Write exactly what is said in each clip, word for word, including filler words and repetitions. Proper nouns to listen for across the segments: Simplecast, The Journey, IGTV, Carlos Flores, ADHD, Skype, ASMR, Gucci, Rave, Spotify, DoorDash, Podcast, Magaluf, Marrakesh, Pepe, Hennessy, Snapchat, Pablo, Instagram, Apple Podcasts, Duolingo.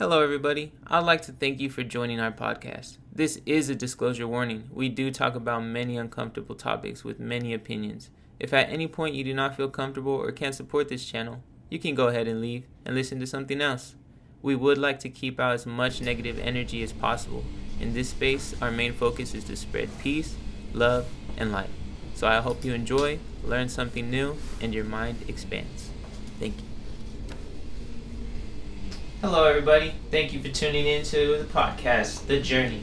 Hello, everybody. I'd like to thank you for joining our podcast. This is a disclosure warning. We do talk about many uncomfortable topics with many opinions. If at any point you do not feel comfortable or can't support this channel, you can go ahead and leave and listen to something else. We would like to keep out as much negative energy as possible. In this space, our main focus is to spread peace, love, and light. So I hope you enjoy, learn something new, and your mind expands. Thank you. Hello, everybody. Thank you for tuning in to the podcast, The Journey.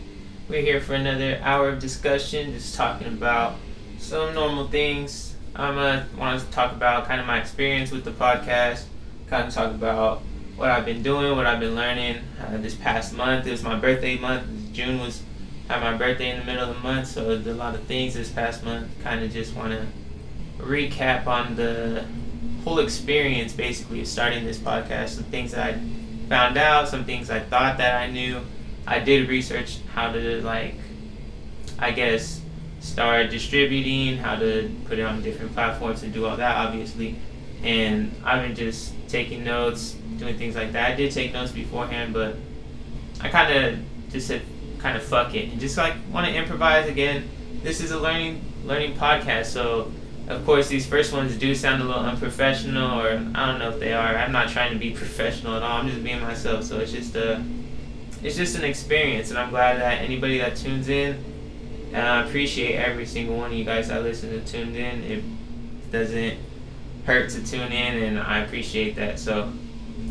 We're here for another hour of discussion, just talking about some normal things. I'm going to want to talk about kind of my experience with the podcast, kind of talk about what I've been doing, what I've been learning uh, this past month. It was my birthday month. June was had my birthday in the middle of the month, so I did a lot of things this past month. Kind of just want to recap on the whole experience, basically, of starting this podcast, some things that I found out, some things I thought that I knew. I did research how to, like, I guess, start distributing, how to put it on different platforms and do all that, obviously. And I've been just taking notes, doing things like that. I did take notes beforehand, but I kind of just said, kind of fuck it, and just like want to improvise again. This is a learning learning podcast, so of course these first ones do sound a little unprofessional, or I don't know if they are. I'm not trying to be professional at all. I'm just being myself. So it's just a, it's just an experience, and I'm glad that anybody that tunes in, and I appreciate every single one of you guys that listen to tuned in. It doesn't hurt to tune in, and I appreciate that. So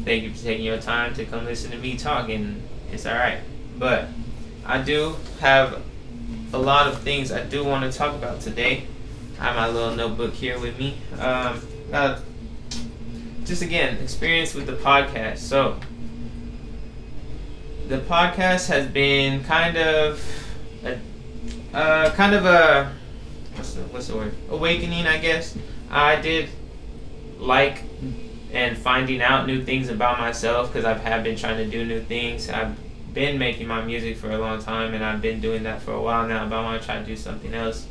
thank you for taking your time to come listen to me talk, and it's all right. But I do have a lot of things I do want to talk about today. I have my little notebook here with me. Um, uh, just again, experience with the podcast. So, the podcast has been kind of a, uh, kind of a what's the, what's the word? Awakening, I guess. I did like and finding out new things about myself, because I have been trying to do new things. I've been making my music for a long time, and I've been doing that for a while now, but I want to try to do something else.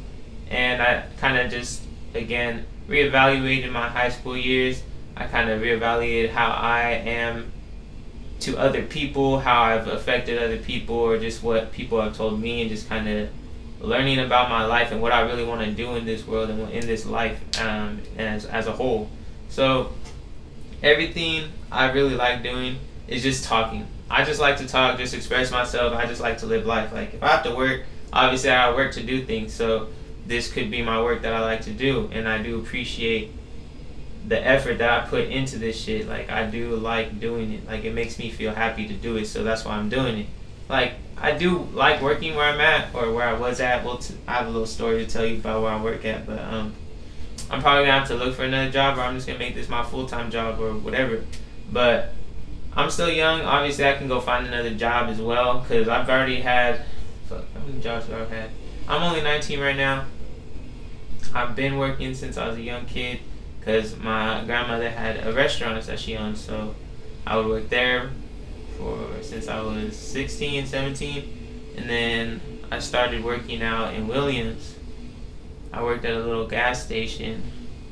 And I kind of just, again, reevaluated my high school years. I kind of reevaluated how I am to other people, how I've affected other people, or just what people have told me, and just kind of learning about my life and what I really want to do in this world and in this life um, as as a whole. So everything I really like doing is just talking. I just like to talk, just express myself. I just like to live life. Like, if I have to work, obviously I work to do things, so this could be my work that I like to do, and I do appreciate the effort that I put into this shit. Like, I do like doing it. Like, it makes me feel happy to do it, so that's why I'm doing it. Like, I do like working where I'm at, or where I was at. Well, t- I have a little story to tell you about where I work at, but um, I'm probably gonna have to look for another job, or I'm just gonna make this my full-time job or whatever. But I'm still young. Obviously, I can go find another job as well, because I've already had, fuck, how many jobs have I had? I'm only nineteen right now. I've been working since I was a young kid, because my grandmother had a restaurant that she owned, so I would work there for since I was sixteen, seventeen, and then I started working out in Williams. I worked at a little gas station.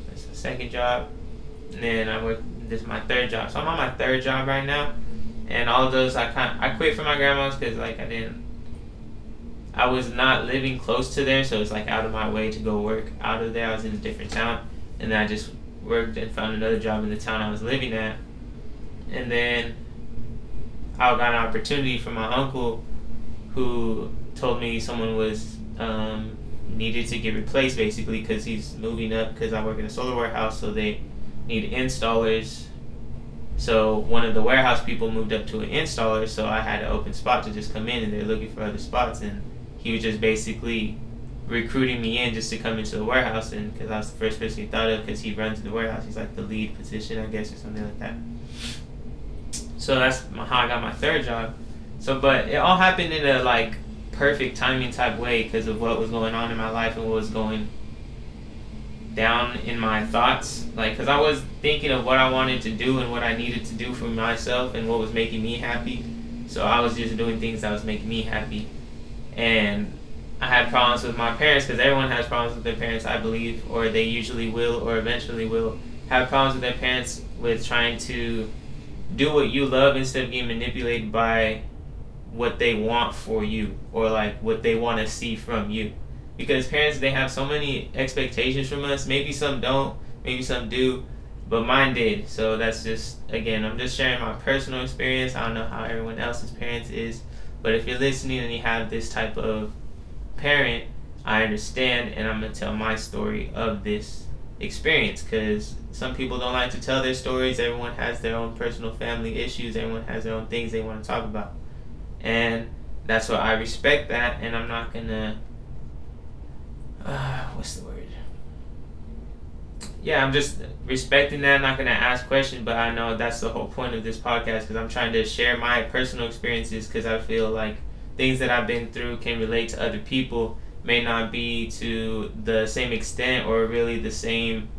That's the second job. And then I worked, this is my third job, so I'm on my third job right now, and all of those I kind of, I quit for my grandma's, because like I didn't I was not living close to there, so it's like out of my way to go work out of there. I was in a different town, and then I just worked and found another job in the town I was living at. And then I got an opportunity from my uncle, who told me someone was um, needed to get replaced, basically, because he's moving up, because I work in a solar warehouse, so they need installers. So one of the warehouse people moved up to an installer, so I had an open spot to just come in, and they're looking for other spots, and he was just basically recruiting me in just to come into the warehouse, and because I was the first person he thought of, because he runs the warehouse. He's like the lead position, I guess, or something like that. So that's my, how I got my third job. So, but it all happened in a like perfect timing type way, because of what was going on in my life and what was going down in my thoughts, like, because I was thinking of what I wanted to do and what I needed to do for myself and what was making me happy. So I was just doing things that was making me happy. And I had problems with my parents, because everyone has problems with their parents, I believe, or they usually will, or eventually will have problems with their parents with trying to do what you love instead of getting manipulated by what they want for you, or like what they want to see from you. Because parents, they have so many expectations from us. Maybe some don't, maybe some do, but mine did. So that's just, again, I'm just sharing my personal experience. I don't know how everyone else's parents is, but if you're listening and you have this type of parent, I understand, and I'm going to tell my story of this experience, because some people don't like to tell their stories. Everyone has their own personal family issues. Everyone has their own things they want to talk about. And that's why I respect that, and I'm not going to... Uh, what's the word? Yeah, I'm just respecting that. I'm not going to ask questions, but I know that's the whole point of this podcast, because I'm trying to share my personal experiences, because I feel like things that I've been through can relate to other people, may not be to the same extent or really the same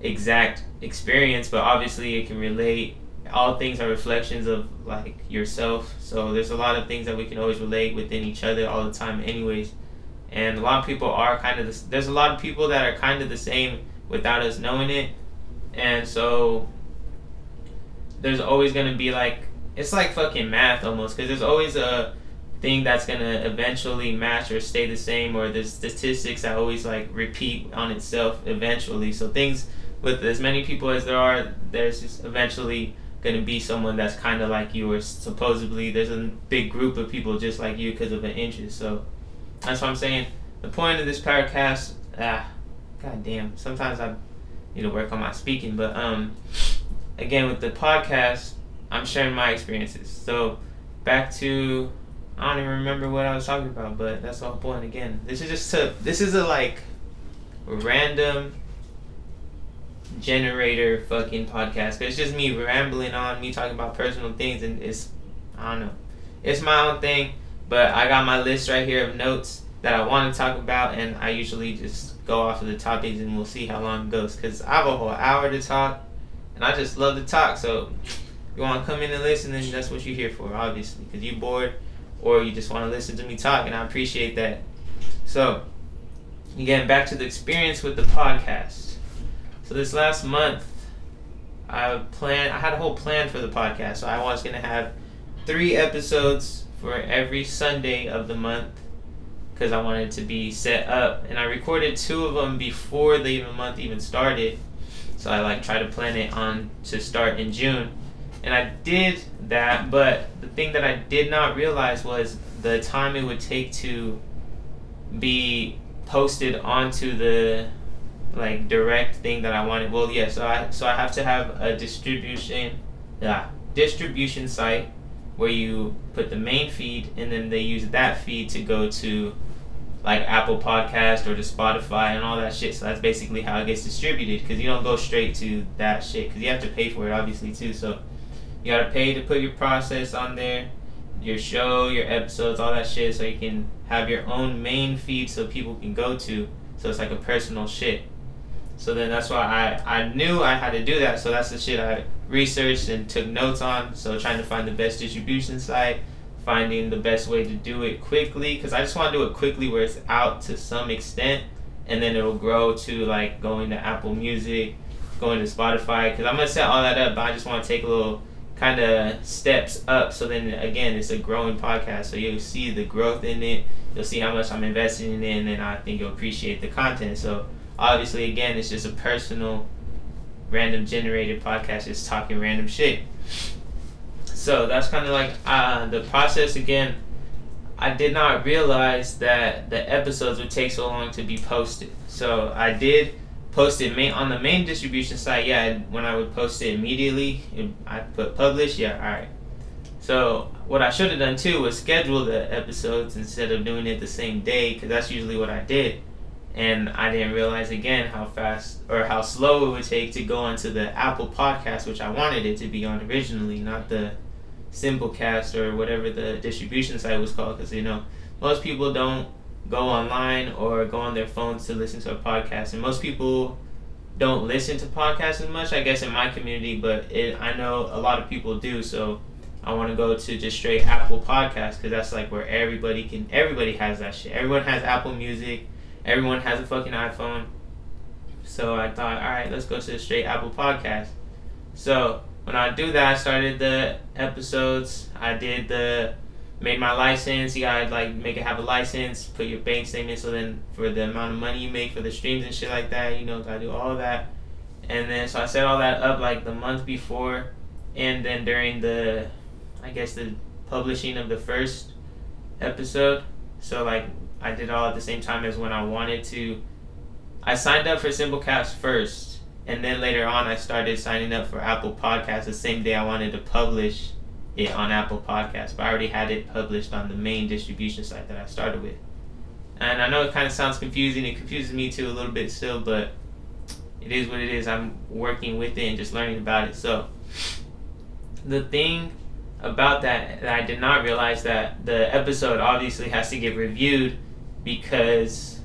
exact experience, but obviously it can relate. All things are reflections of, like, yourself. So there's a lot of things that we can always relate within each other all the time anyways. And a lot of people are kind of this, there's a lot of people that are kind of the same without us knowing it. And so there's always going to be, like, it's like fucking math almost, because there's always a thing that's going to eventually match or stay the same, or there's statistics that always, like, repeat on itself eventually. So things with as many people as there are, there's just eventually going to be someone that's kind of like you, or supposedly there's a big group of people just like you because of an interest. So that's what I'm saying. The point of this podcast, ah, goddamn, sometimes I need to work on my speaking, but um, again, with the podcast, I'm sharing my experiences. So back to... I don't even remember what I was talking about, but that's the whole point. Again, this is just a, this is a like random generator fucking podcast. Cause it's just me rambling on, me talking about personal things, and it's, I don't know, it's my own thing. But I got my list right here of notes that I want to talk about, and I usually just go off of the topics, and we'll see how long it goes. Cause I have a whole hour to talk, and I just love to talk. So if you want to come in and listen, then that's what you're here for, obviously. Cause you're bored, or you just want to listen to me talk, and I appreciate that. So, again, back to the experience with the podcast. So this last month, I plan. I had a whole plan for the podcast. So I was going to have three episodes for every Sunday of the month, because I wanted to be set up. And I recorded two of them before the even month even started. So I like tried to plan it on to start in June. And I did that, but the thing that I did not realize was the time it would take to be posted onto the, like, direct thing that I wanted. Well, yeah, so I so I have to have a distribution, yeah, distribution site where you put the main feed, and then they use that feed to go to, like, Apple Podcasts or to Spotify and all that shit. So that's basically how it gets distributed, because you don't go straight to that shit, because you have to pay for it, obviously, too, so... You gotta pay to put your process on there, your show, your episodes, all that shit, so you can have your own main feed so people can go to. So it's like a personal shit. So then that's why I, I knew I had to do that. So that's the shit I researched and took notes on. So trying to find the best distribution site, finding the best way to do it quickly, because I just want to do it quickly where it's out to some extent, and then it'll grow to like going to Apple Music, going to Spotify, because I'm gonna set all that up, but I just want to take a little kind of steps up. So then again, it's a growing podcast, so you'll see the growth in it, you'll see how much I'm investing in it, and then I think you'll appreciate the content. So obviously, again, it's just a personal random generated podcast, just talking random shit. So that's kind of like uh, the process. Again, I did not realize that the episodes would take so long to be posted. So I did posted main on the main distribution site. Yeah, when I would post it immediately, it, I put publish. Yeah, all right. So what I should have done too was schedule the episodes instead of doing it the same day, because that's usually what I did. And I didn't realize again how fast or how slow it would take to go onto the Apple Podcast, which I wanted it to be on originally, not the Simplecast or whatever the distribution site was called, because you know most people don't go online or go on their phones to listen to a podcast, and most people don't listen to podcasts as much, I guess, in my community, but it, I know a lot of people do. So I want to go to just straight Apple Podcasts, because that's like where everybody can everybody has that shit. Everyone has Apple Music, everyone has a fucking iPhone. So I thought, alright, let's go to the straight Apple Podcasts. So when I do that, I started the episodes. I did the made my license. You gotta like make it have a license, put your bank statement, so then for the amount of money you make for the streams and shit like that, you know, gotta do all that. And then so I set all that up like the month before, and then during the, I guess the publishing of the first episode. So like I did all at the same time as when I wanted to. I signed up for Simplecast first, and then later on I started signing up for Apple Podcasts the same day I wanted to publish it on Apple Podcasts. But I already had it published on the main distribution site that I started with. And I know it kind of sounds confusing. It confuses me too a little bit still, but it is what it is. I'm working with it and just learning about it. So the thing about that, that I did not realize, that the episode obviously has to get reviewed because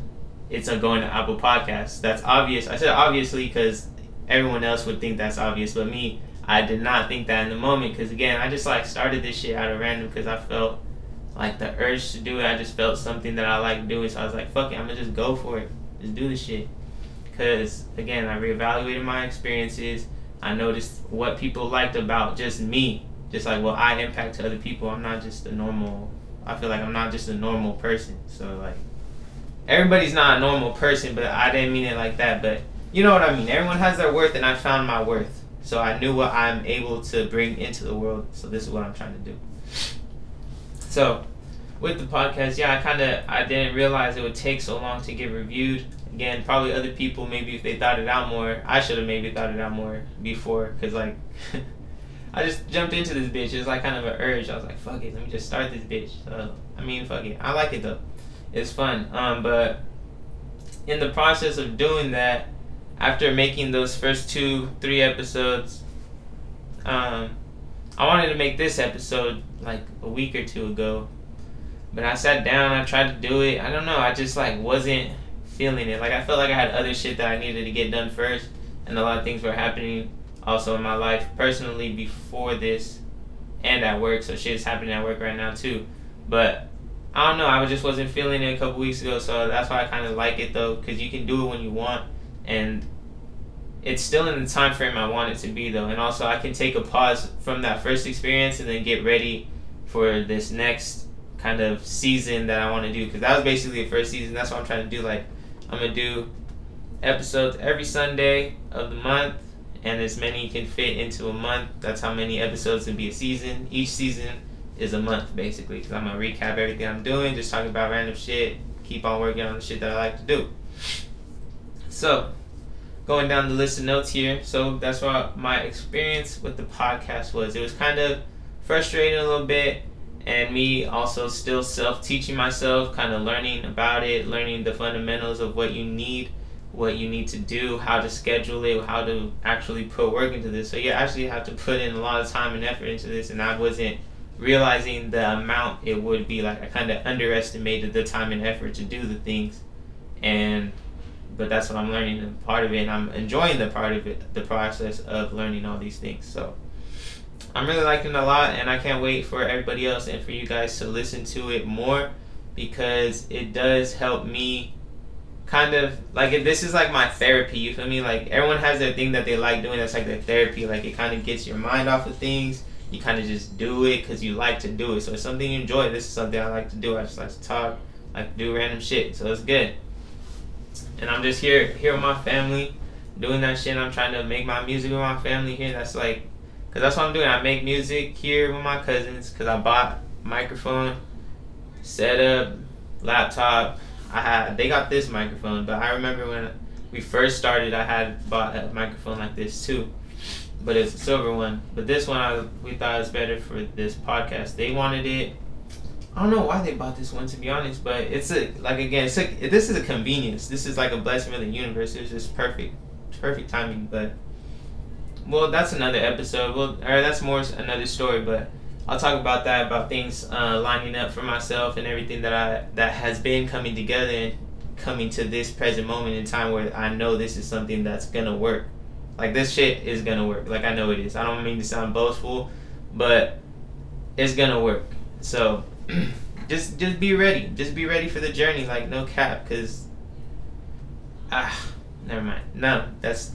it's a going to Apple Podcasts. That's obvious. I said obviously because everyone else would think that's obvious, but me, I did not think that in the moment, because again, I just like started this shit out of random because I felt like the urge to do it. I just felt something that I like doing, so I was like, fuck it, I'm gonna just go for it, just do this shit. Because again, I reevaluated my experiences. I noticed what people liked about just me, just like, well, I impact to other people. I'm not just a normal, I feel like I'm not just a normal person. So like, everybody's not a normal person, but I didn't mean it like that, but you know what I mean. Everyone has their worth, and I found my worth. So I knew what I'm able to bring into the world. So this is what I'm trying to do. So with the podcast, yeah, I kind of, I didn't realize it would take so long to get reviewed. Again, probably other people, maybe if they thought it out more, I should have maybe thought it out more before. Because like, I just jumped into this bitch. It was like kind of an urge. I was like, fuck it, let me just start this bitch. So, I mean, fuck it. I like it though. It's fun. Um, but in the process of doing that, after making those first two, three episodes, um, I wanted to make this episode like a week or two ago, but I sat down, I tried to do it. I don't know. I just like wasn't feeling it. Like I felt like I had other shit that I needed to get done first, and a lot of things were happening also in my life personally before this, and at work. So shit's happening at work right now too, but I don't know. I just wasn't feeling it a couple weeks ago, so that's why I kind of like it though, because you can do it when you want. And it's still in the time frame I want it to be though. And also I can take a pause from that first experience and then get ready for this next kind of season that I want to do, because that was basically the first season. That's what I'm trying to do. Like I'm going to do episodes every Sunday of the month, and as many can fit into a month. That's how many episodes would be a season. Each season is a month basically, because I'm going to recap everything I'm doing, just talk about random shit, keep on working on the shit that I like to do. So, going down the list of notes here. So that's what my experience with the podcast was. It was kind of frustrating a little bit, and me also still self-teaching myself, kind of learning about it, learning the fundamentals of what you need, what you need to do, how to schedule it, how to actually put work into this. So you actually have to put in a lot of time and effort into this, and I wasn't realizing the amount it would be. Like I kind of underestimated the time and effort to do the things, and but that's what I'm learning and part of it, and I'm enjoying the part of it, the process of learning all these things. So I'm really liking it a lot, and I can't wait for everybody else and for you guys to listen to it more, because it does help me kind of, like, if this is like my therapy, you feel me? Like everyone has their thing that they like doing. That's like their therapy. Like it kind of gets your mind off of things. You kind of just do it because you like to do it. So it's something you enjoy. This is something I like to do. I just like to talk, I like to do random shit. So it's good. And I'm just here here with my family doing that shit. I'm trying to make my music with my family here. That's like, because that's what I'm doing. I make music here with my cousins, because I bought microphone, setup, laptop. I had, they got this microphone, but I remember when we first started, I had bought a microphone like this too, but it's a silver one. But this one, I, we thought it was better for this podcast. They wanted it. I don't know why they bought this one, to be honest, but it's a, like, again, it's a, this is a convenience. This is like a blessing of the universe. It was just perfect, perfect timing. But, well, that's another episode. Well, or that's more another story, but I'll talk about that, about things uh, lining up for myself and everything that I, that has been coming together and coming to this present moment in time where I know this is something that's going to work. Like, this shit is going to work. Like, I know it is. I don't mean to sound boastful, but it's going to work. So just just be ready. Just be ready for the journey, like, no cap, because, ah, never mind. No, that's,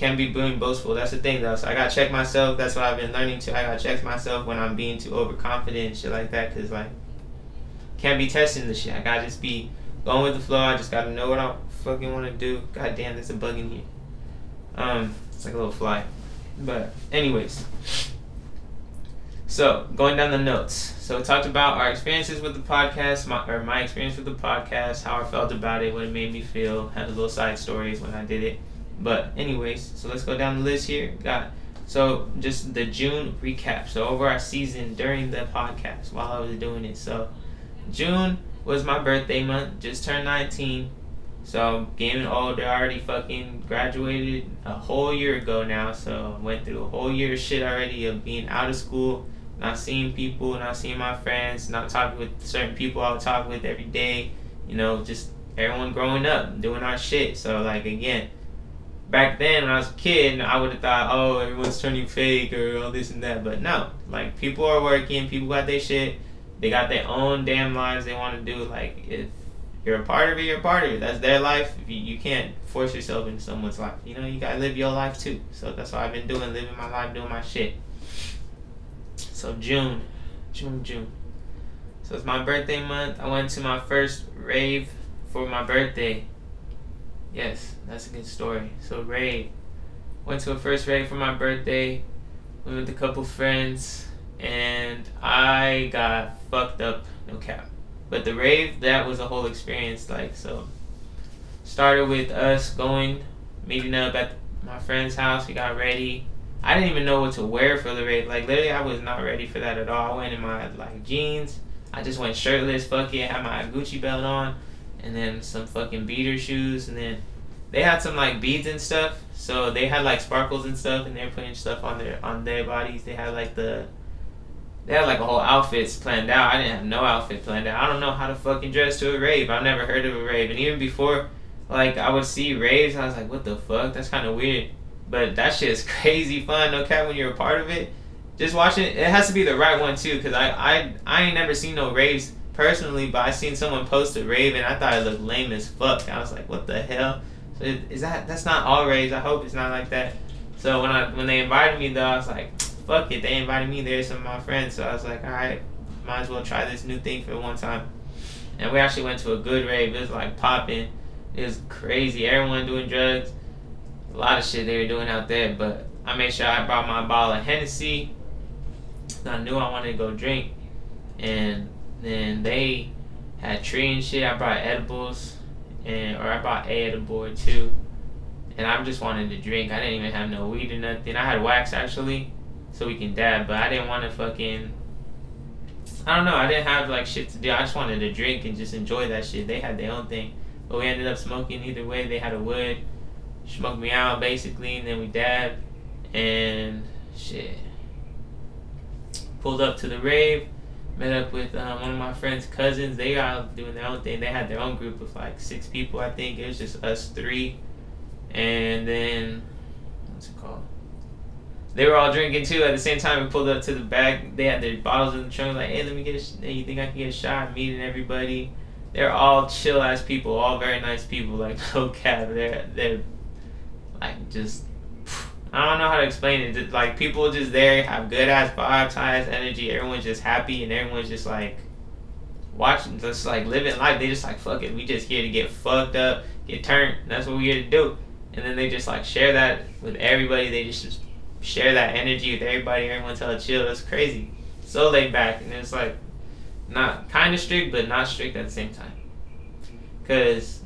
can be being boastful. That's the thing, though. So I gotta check myself. That's what I've been learning too. I gotta check myself when I'm being too overconfident and shit like that, because like, can't be testing the shit. I gotta just be going with the flow. I just gotta know what I fucking want to do. God damn, there's a bug in here. Um, it's like a little fly. But anyways, so going down the notes. So we talked about our experiences with the podcast, my, or my experience with the podcast, how I felt about it, what it made me feel, had the little side stories when I did it. But anyways, so let's go down the list here. Got so just the June recap. So over our season during the podcast while I was doing it. So June was my birthday month. Just turned nineteen. So getting older. I already fucking graduated a whole year ago now. So went through a whole year of shit already of being out of school, not seeing people, not seeing my friends, not talking with certain people I would talk with every day. You know, just everyone growing up, doing our shit. So like again, back then, when I was a kid, I would have thought, oh, everyone's turning fake or all this and that. But no, like, people are working. People got their shit. They got their own damn lives they want to do. Like, if you're a part of it, you're a part of it. That's their life. You, you can't force yourself into someone's life. You know, you got to live your life, too. So that's what I've been doing, living my life, doing my shit. So June, June, June. So it's my birthday month. I went to my first rave for my birthday. Yes, that's a good story. So rave, went to a first rave for my birthday. Went with a couple friends, and I got fucked up, no cap. But the rave, that was a whole experience. Like so, started with us going, meeting up at my friend's house. We got ready. I didn't even know what to wear for the rave. Like literally, I was not ready for that at all. I went in my like jeans. I just went shirtless. Fuck it, had my Gucci belt on. And then some fucking beater shoes, and then they had some like beads and stuff. So they had like sparkles and stuff, and they're putting stuff on their on their bodies. They had like the, they had like a whole outfits planned out. I didn't have no outfit planned out. I don't know how to fucking dress to a rave. I've never heard of a rave, and even before, like I would see raves, I was like, what the fuck? That's kind of weird, but that shit is crazy fun. No cap, when you're a part of it, just watch it. It has to be the right one too, cause I I I ain't never seen no raves personally, but I seen someone post a rave and I thought it looked lame as fuck. I was like, what the hell? So is that that's not all raves. I hope it's not like that. So when I when they invited me though, I was like, fuck it. They invited me there, some of my friends. So I was like, all right, might as well try this new thing for one time. And we actually went to a good rave. It was like popping. It was crazy. Everyone doing drugs. A lot of shit they were doing out there. But I made sure I brought my bottle of Hennessy. I knew I wanted to go drink. And then they had tree and shit. I brought edibles, and or I bought a edible or two, and I just wanted to drink. I didn't even have no weed or nothing. I had wax actually, so we can dab, but I didn't want to fucking, I don't know, I didn't have like shit to do. I just wanted to drink and just enjoy that shit. They had their own thing, but we ended up smoking either way. They had a wood, smoked me out basically, and then we dabbed, and shit. Pulled up to the rave. Met up with um, one of my friend's cousins. They were out doing their own thing. They had their own group of like six people, I think. It was just us three. And then, what's it called? They were all drinking too. At the same time, we pulled up to the back. They had their bottles in the trunk. Like, hey, let me get a sh- hey, you think I can get a shot? Meeting everybody. They're all chill ass people. All very nice people. Like, no cap. They're, they're like just, I don't know how to explain it. Just, like, people just there have good ass vibes, high ass energy. Everyone's just happy, and everyone's just like watching, just like living life. They just like, fuck it, we just here to get fucked up, get turned. That's what we here to do. And then they just like share that with everybody. They just, just share that energy with everybody. Everyone's hella chill. That's crazy. So laid back, and it's like not kind of strict, but not strict at the same time, cause.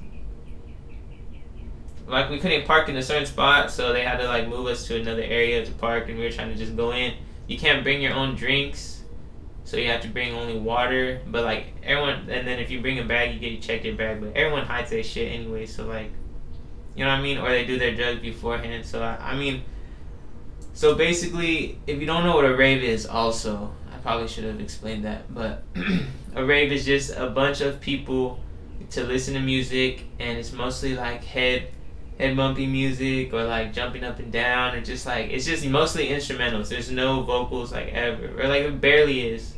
Like, we couldn't park in a certain spot, so they had to, like, move us to another area to park, and we were trying to just go in. You can't bring your own drinks, so you have to bring only water. But, like, everyone, and then if you bring a bag, you get to check your bag. But everyone hides their shit anyway, so, like, you know what I mean? Or they do their drugs beforehand. So, I, I mean, so basically, if you don't know what a rave is also, I probably should have explained that. But a rave is just a bunch of people to listen to music, and it's mostly, like, head... head bumpy music or like jumping up and down, and just like it's just mostly instrumentals. There's no vocals like ever, or like it barely is.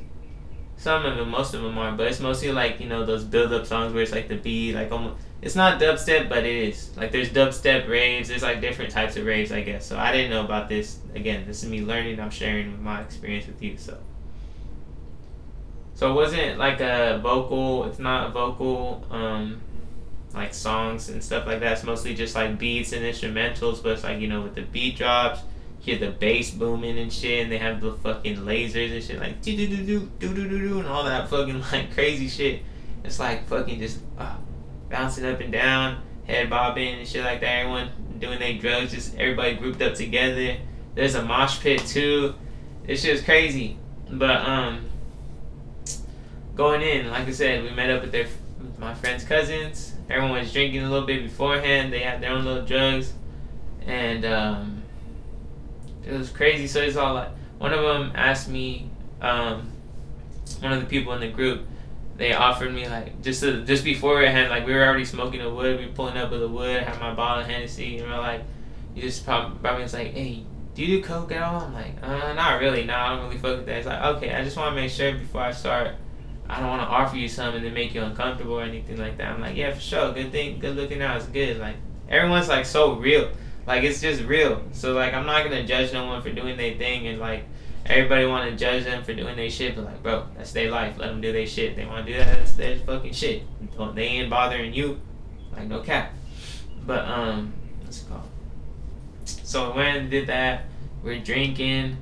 Some of them, most of them are, but it's mostly like, you know, those build-up songs where it's like the beat, like almost, it's not dubstep, but it is. Like there's dubstep raves, there's like different types of raves, I guess. So I didn't know about this. Again, this is me learning. I'm sharing my experience with you. So, so it wasn't like a vocal. It's not a vocal, um, like songs and stuff like that. It's mostly just like beats and instrumentals, but it's like, you know, with the beat drops. Hear the bass booming and shit, and they have the fucking lasers and shit, like do do do do do do do do, and all that fucking like crazy shit. It's like fucking just uh, bouncing up and down, head bobbing and shit like that. Everyone doing their drugs, just everybody grouped up together. There's a mosh pit too. It's just crazy. But um, going in, like I said, we met up with their with my friend's cousins. Everyone was drinking a little bit beforehand. They had their own little drugs, and um. It was crazy. So it's all like, one of them asked me, um, one of the people in the group, they offered me like, just to, just before it had, like we were already smoking the wood, we were pulling up with the wood, I had my bottle of Hennessy, and we're like, you just probably, probably was like, hey, do you do coke at all? I'm like, uh, not really, no, nah, I don't really fuck with that. It's like, okay, I just want to make sure before I start, I don't want to offer you something to make you uncomfortable or anything like that. I'm like, yeah, for sure, good thing, good looking out is good. Like, everyone's like so real. Like, it's just real. So, like, I'm not going to judge no one for doing their thing. And, like, everybody want to judge them for doing their shit. But, like, bro, that's their life. Let them do their shit. They want to do that. That's their fucking shit. Don't, they ain't bothering you. Like, no cap. But, um, what's it called? So, when we did that, we're drinking.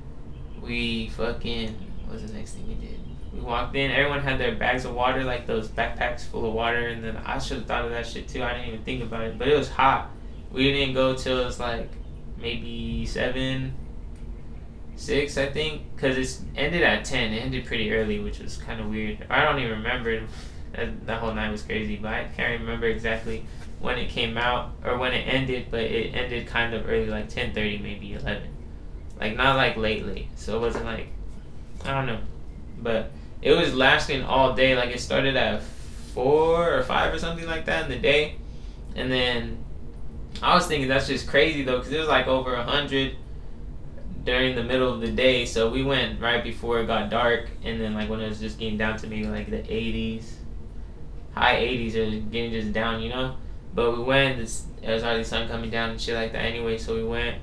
We fucking, what was the next thing we did? We walked in. Everyone had their bags of water, like those backpacks full of water. And then I should have thought of that shit, too. I didn't even think about it. But it was hot. We didn't go till it was like maybe seven, six, I think, because it ended at ten. It ended pretty early, which was kind of weird. I don't even remember. That, that whole night was crazy, but I can't remember exactly when it came out or when it ended, but it ended kind of early, like ten thirty, maybe eleven. Like, not like late, late. So it wasn't like, I don't know. But it was lasting all day. Like, it started at four or five or something like that in the day. And then I was thinking that's just crazy, though, because it was like over one hundred during the middle of the day. So we went right before it got dark, and then like when it was just getting down to maybe like the eighties, high eighties, or getting just down, you know? But we went, there was already sun coming down and shit like that anyway, so we went.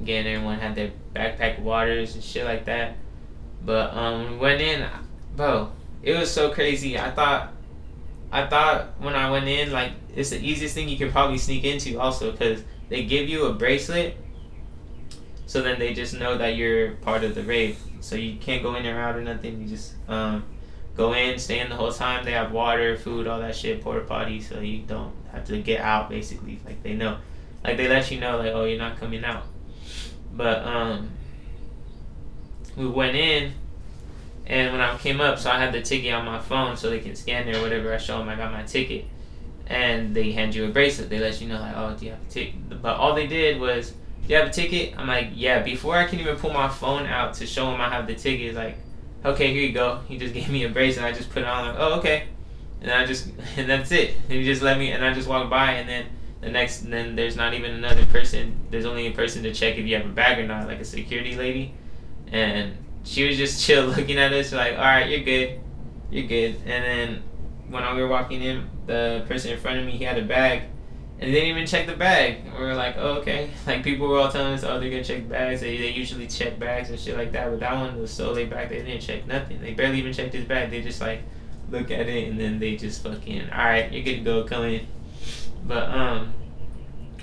Again, everyone had their backpack waters and shit like that. But um, we went in, bro, it was so crazy. I thought... I thought when I went in, like, it's the easiest thing you could probably sneak into also, because they give you a bracelet, so then they just know that you're part of the rave. So you can't go in or out or nothing. You just um, go in, stay in the whole time. They have water, food, all that shit, porta potty, so you don't have to get out, basically. Like, they know. Like, they let you know, like, oh, you're not coming out. But um, we went in. And when I came up, so I had the ticket on my phone so they can scan it or whatever. I show them I got my ticket. And they hand you a bracelet. They let you know, like, oh, do you have a ticket? But all they did was, do you have a ticket? I'm like, yeah. Before I can even pull my phone out to show them I have the ticket, it's like, okay, here you go. He just gave me a bracelet. I just put it on. Like, oh, okay. And I just, and that's it. And he just let me, and I just walked by. And then the next, and then there's not even another person. There's only a person to check if you have a bag or not, like a security lady. And she was just chill looking at us like, all right, you're good. You're good. And then when we were walking in, the person in front of me, he had a bag. And they didn't even check the bag. We were like, oh, okay. Like, people were all telling us, oh, they're going to check bags. They, they usually check bags and shit like that. But that one was so laid back, they didn't check nothing. They barely even checked his bag. They just, like, look at it, and then they just fucking, all right, you're good to go. Come in. But um,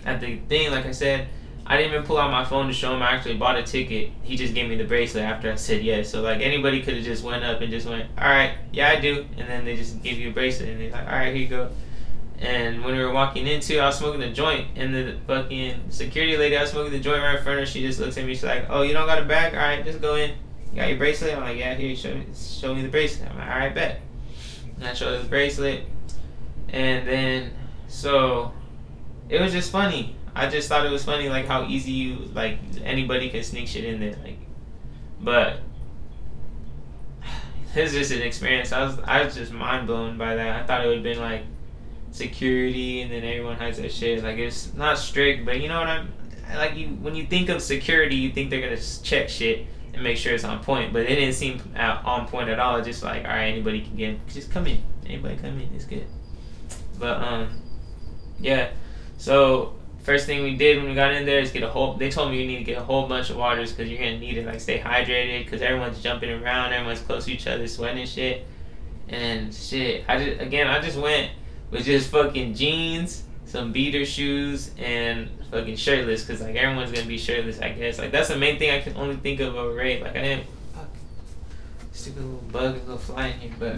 at the thing, like I said, I didn't even pull out my phone to show him I actually bought a ticket. He just gave me the bracelet after I said yes. So, like, anybody could have just went up and just went, all right, yeah, I do. And then they just give you a bracelet. And they're like, all right, here you go. And when we were walking into, I was smoking a joint. And the fucking security lady, I was smoking the joint right in front of her. She just looks at me. She's like, oh, you don't got a bag? All right, just go in. You got your bracelet? I'm like, yeah, here, show me, show me the bracelet. I'm like, all right, bet. And I showed her the bracelet. And then, so, it was just funny. I just thought it was funny, like, how easy you, like, anybody can sneak shit in there, like, but it was just an experience. I was I was just mind blown by that. I thought it would have been, like, security, and then everyone hides their shit. Like, it's not strict, but you know what I'm, like, you when you think of security, you think they're going to check shit, and make sure it's on point. But it didn't seem on point at all. Just like, all right, anybody can get, just come in. Anybody come in, it's good. But um, yeah. So first thing we did when we got in there is get a whole. They told me you need to get a whole bunch of waters because you're gonna need it. Like stay hydrated because everyone's jumping around, everyone's close to each other, sweating and shit. And shit, I just again I just went with just fucking jeans, some beater shoes, and fucking shirtless, cause like everyone's gonna be shirtless, I guess. Like that's the main thing I can only think of over Rave. Like I didn't fuck stupid little bug and little fly in here, but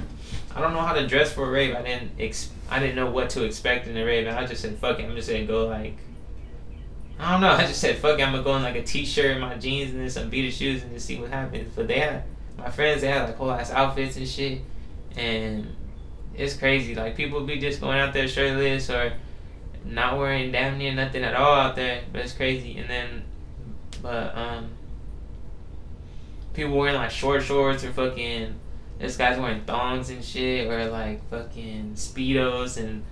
I don't know how to dress for a Rave. I didn't ex- I didn't know what to expect in the Rave, and I just said fuck it. I'm just gonna go like I don't know. I just said fuck it. I'm gonna go in like a t-shirt, and my jeans, and then some beater shoes, and just see what happens. But they had my friends. They had like whole ass outfits and shit. And it's crazy, like people be just going out there shirtless or not wearing damn near nothing at all out there, but it's crazy. And then but um people wearing like short shorts or fucking this guy's wearing thongs and shit or like fucking Speedos and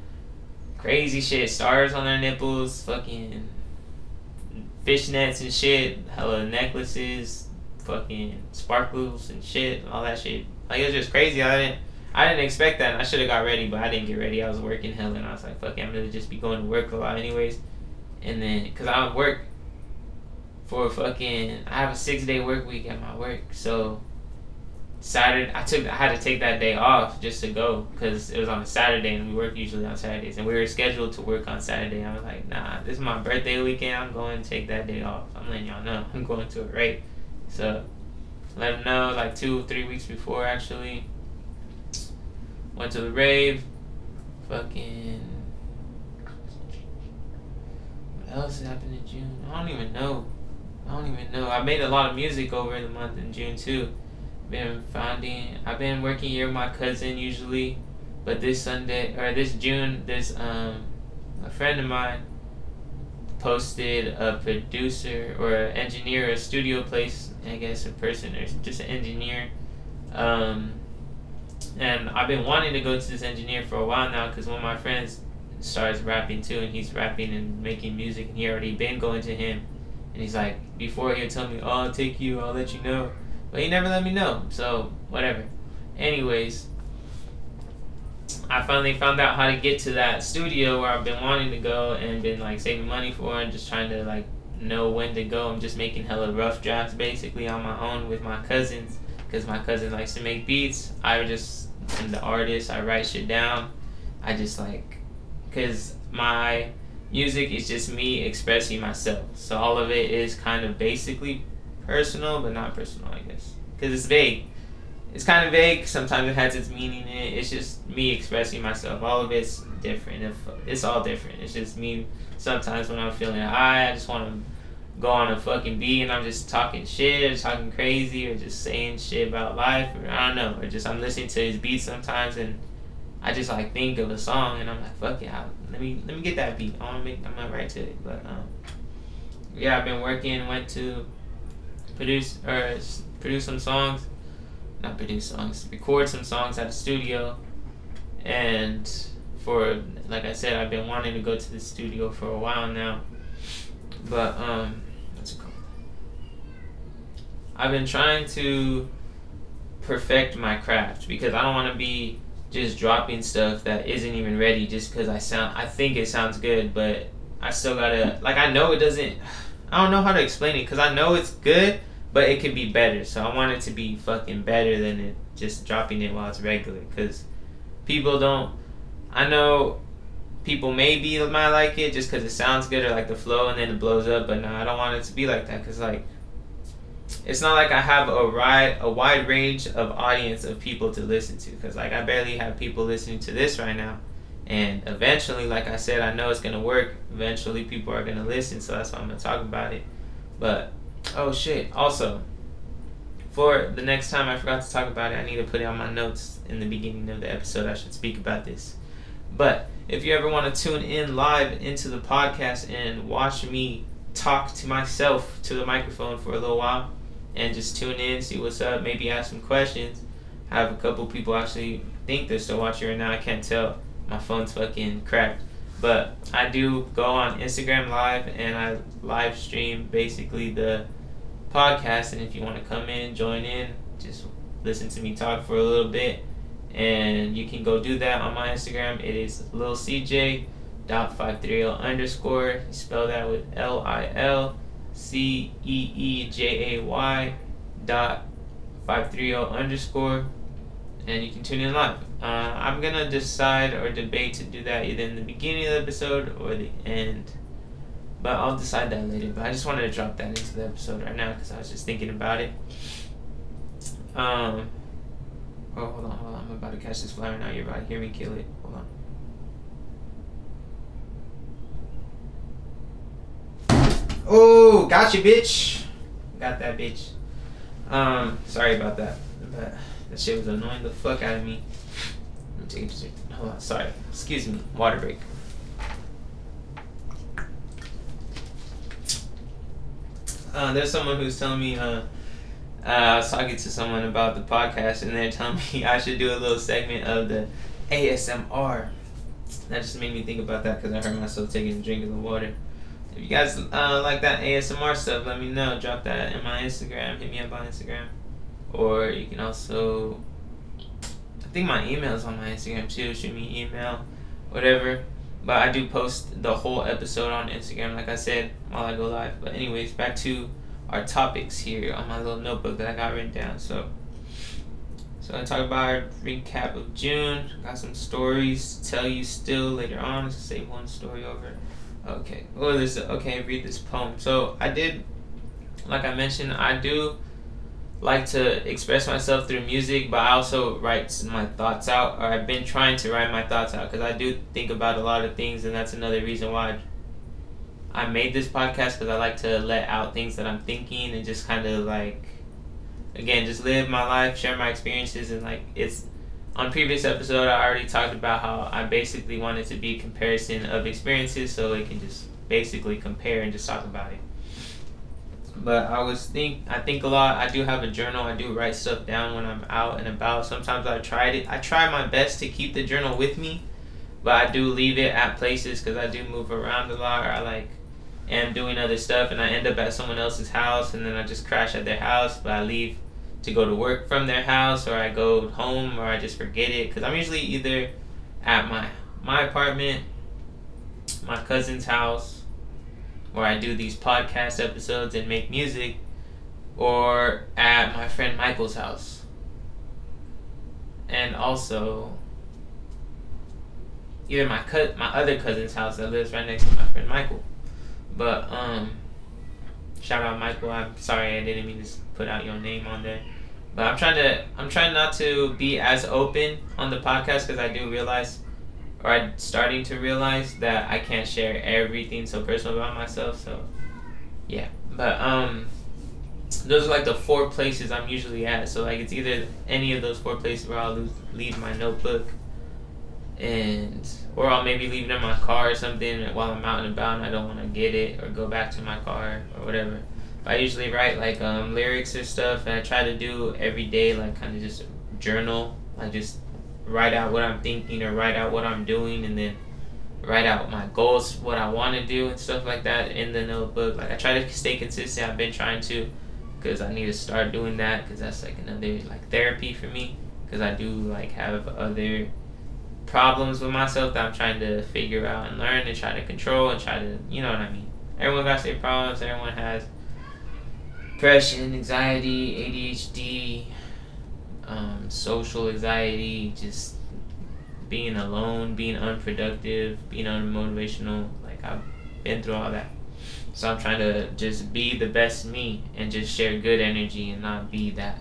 crazy shit, stars on their nipples, fucking fishnets and shit, hella necklaces, fucking sparkles and shit, all that shit. Like it was just crazy. I didn't I didn't expect that, and I should have got ready, but I didn't get ready. I was working hell, and I was like, fuck it, I'm going to just be going to work a lot anyways. And then, because I work for fucking, I have a six-day work week at my work, so Saturday, I took, I had to take that day off just to go, because it was on a Saturday, and we work usually on Saturdays, and we were scheduled to work on Saturday. I was like, nah, this is my birthday weekend, I'm going to take that day off. I'm letting y'all know, I'm going to a rape. So, let them know, like, two, three weeks before, actually. Went to the rave, fucking, what else happened in June? I don't even know. I don't even know. I made a lot of music over the month in June too. Been finding, I've been working here with my cousin usually, but this Sunday, or this June, this, um, a friend of mine posted a producer or an engineer, a studio place, I guess a person or just an engineer, um, and I've been wanting to go to this engineer for a while now because one of my friends starts rapping too, and he's rapping and making music, and he already been going to him, and he's like, before he'll tell me, oh, I'll take you, I'll let you know, but he never let me know, so whatever. Anyways, I finally found out how to get to that studio where I've been wanting to go and been like saving money for and just trying to like know when to go. I'm just making hella rough drafts basically on my own with my cousins, because my cousin likes to make beats. I just am the artist. I write shit down. I just like, because my music is just me expressing myself. So all of it is kind of basically personal, but not personal, I guess. Because it's vague. It's kind of vague. Sometimes it has its meaning in it. It's just me expressing myself. All of it's different. If it's all different. It's just me. Sometimes when I'm feeling high, I just want to go on a fucking beat and I'm just talking shit or talking crazy or just saying shit about life or I don't know, or just I'm listening to his beats sometimes and I just like think of a song and I'm like fuck it, I'll, let me let me get that beat. I wanna make I'm gonna write to it, but um yeah, I've been working, went to produce or produce some songs, not produce songs, record some songs at the studio, and for like I said, I've been wanting to go to the studio for a while now, but um. I've been trying to perfect my craft because I don't want to be just dropping stuff that isn't even ready just because I sound I think it sounds good, but I still gotta like I know it doesn't I don't know how to explain it because I know it's good, but it could be better, so I want it to be fucking better than it just dropping it while it's regular, because people don't I know people maybe might like it just because it sounds good or like the flow and then it blows up, but no, I don't want it to be like that because like it's not like I have a wide, a wide range of audience of people to listen to, because like I barely have people listening to this right now, and eventually, like I said, I know it's gonna work. Eventually, people are gonna listen, so that's why I'm gonna talk about it. But oh shit! Also, for the next time I forgot to talk about it, I need to put it on my notes in the beginning of the episode. I should speak about this. But if you ever want to tune in live into the podcast and watch me talk to myself to the microphone for a little while, and just tune in, see what's up, maybe ask some questions. I have a couple people actually think they're still watching right now. I can't tell. My phone's fucking cracked. But I do go on Instagram Live, and I live stream basically the podcast, and if you want to come in, join in, just listen to me talk for a little bit, and you can go do that on my Instagram. It is Lil C J dot five thirty underscore. Spell that with L I L C E E J A Y dot five thirty underscore, and you can tune in live. Uh, I'm going to decide or debate to do that either in the beginning of the episode or the end. But I'll decide that later. But I just wanted to drop that into the episode right now because I was just thinking about it. Um, oh, hold on, hold on. I'm about to catch this fly right now. You're about to hear me kill it. Hold on. Oh, gotcha, bitch. Got that, bitch. Um, sorry about that. But that shit was annoying the fuck out of me. I'm taking a Hold on, sorry. Excuse me. Water break. Uh, there's someone who's telling me, uh, uh, I was talking to someone about the podcast, and they're telling me I should do a little segment of the A S M R. That just made me think about that because I heard myself taking a drink of the water. If you guys uh, like that A S M R stuff, let me know. Drop that in my Instagram. Hit me up on Instagram. Or you can also, I think my email is on my Instagram too. Shoot me an email, whatever. But I do post the whole episode on Instagram, like I said, while I go live. But anyways, back to our topics here on my little notebook that I got written down. So, so I talk about our recap of June. Got some stories to tell you still later on. Let's save one story over. Okay. Oh, this. Okay, read this poem. So I did, like I mentioned, I do like to express myself through music, but I also write my thoughts out, or I've been trying to write my thoughts out, because I do think about a lot of things, and that's another reason why I made this podcast, because I like to let out things that I'm thinking, and just kind of like, again, just live my life, share my experiences. And like, it's on previous episode, I already talked about how I basically want it to be a comparison of experiences, so it can just basically compare and just talk about it. But I was think I think a lot. I do have a journal. I do write stuff down when I'm out and about. Sometimes I try to I try my best to keep the journal with me, but I do leave it at places because I do move around a lot, or I like am doing other stuff, and I end up at someone else's house, and then I just crash at their house. But I leave to go to work from their house, or I go home, or I just forget it, because I'm usually either at my my apartment, my cousin's house, where I do these podcast episodes and make music, or at my friend Michael's house. And also, either my co- my other cousin's house that lives right next to my friend Michael. But, um, shout out Michael, I'm sorry I didn't mean to put out your name on there. But I'm trying to, I'm trying not to be as open on the podcast, because I do realize, or I'm starting to realize, that I can't share everything so personal about myself. So, yeah. But um, those are like the four places I'm usually at. So like, it's either any of those four places where I'll leave my notebook, and or I'll maybe leave it in my car or something while I'm out and about, and I don't want to get it or go back to my car or whatever. But I usually write like um, lyrics or stuff, and I try to do every day, like kind of just journal, like just write out what I'm thinking, or write out what I'm doing, and then write out my goals, what I want to do and stuff like that in the notebook. Like, I try to stay consistent. I've been trying to, because I need to start doing that, because that's like another like therapy for me, because I do like have other problems with myself that I'm trying to figure out and learn and try to control and try to, you know what I mean? Everyone got their problems. Everyone has depression, anxiety, A D H D, Um, social anxiety, just being alone, being unproductive, being unmotivational. Like, I've been through all that. So I'm trying to just be the best me and just share good energy, and not be that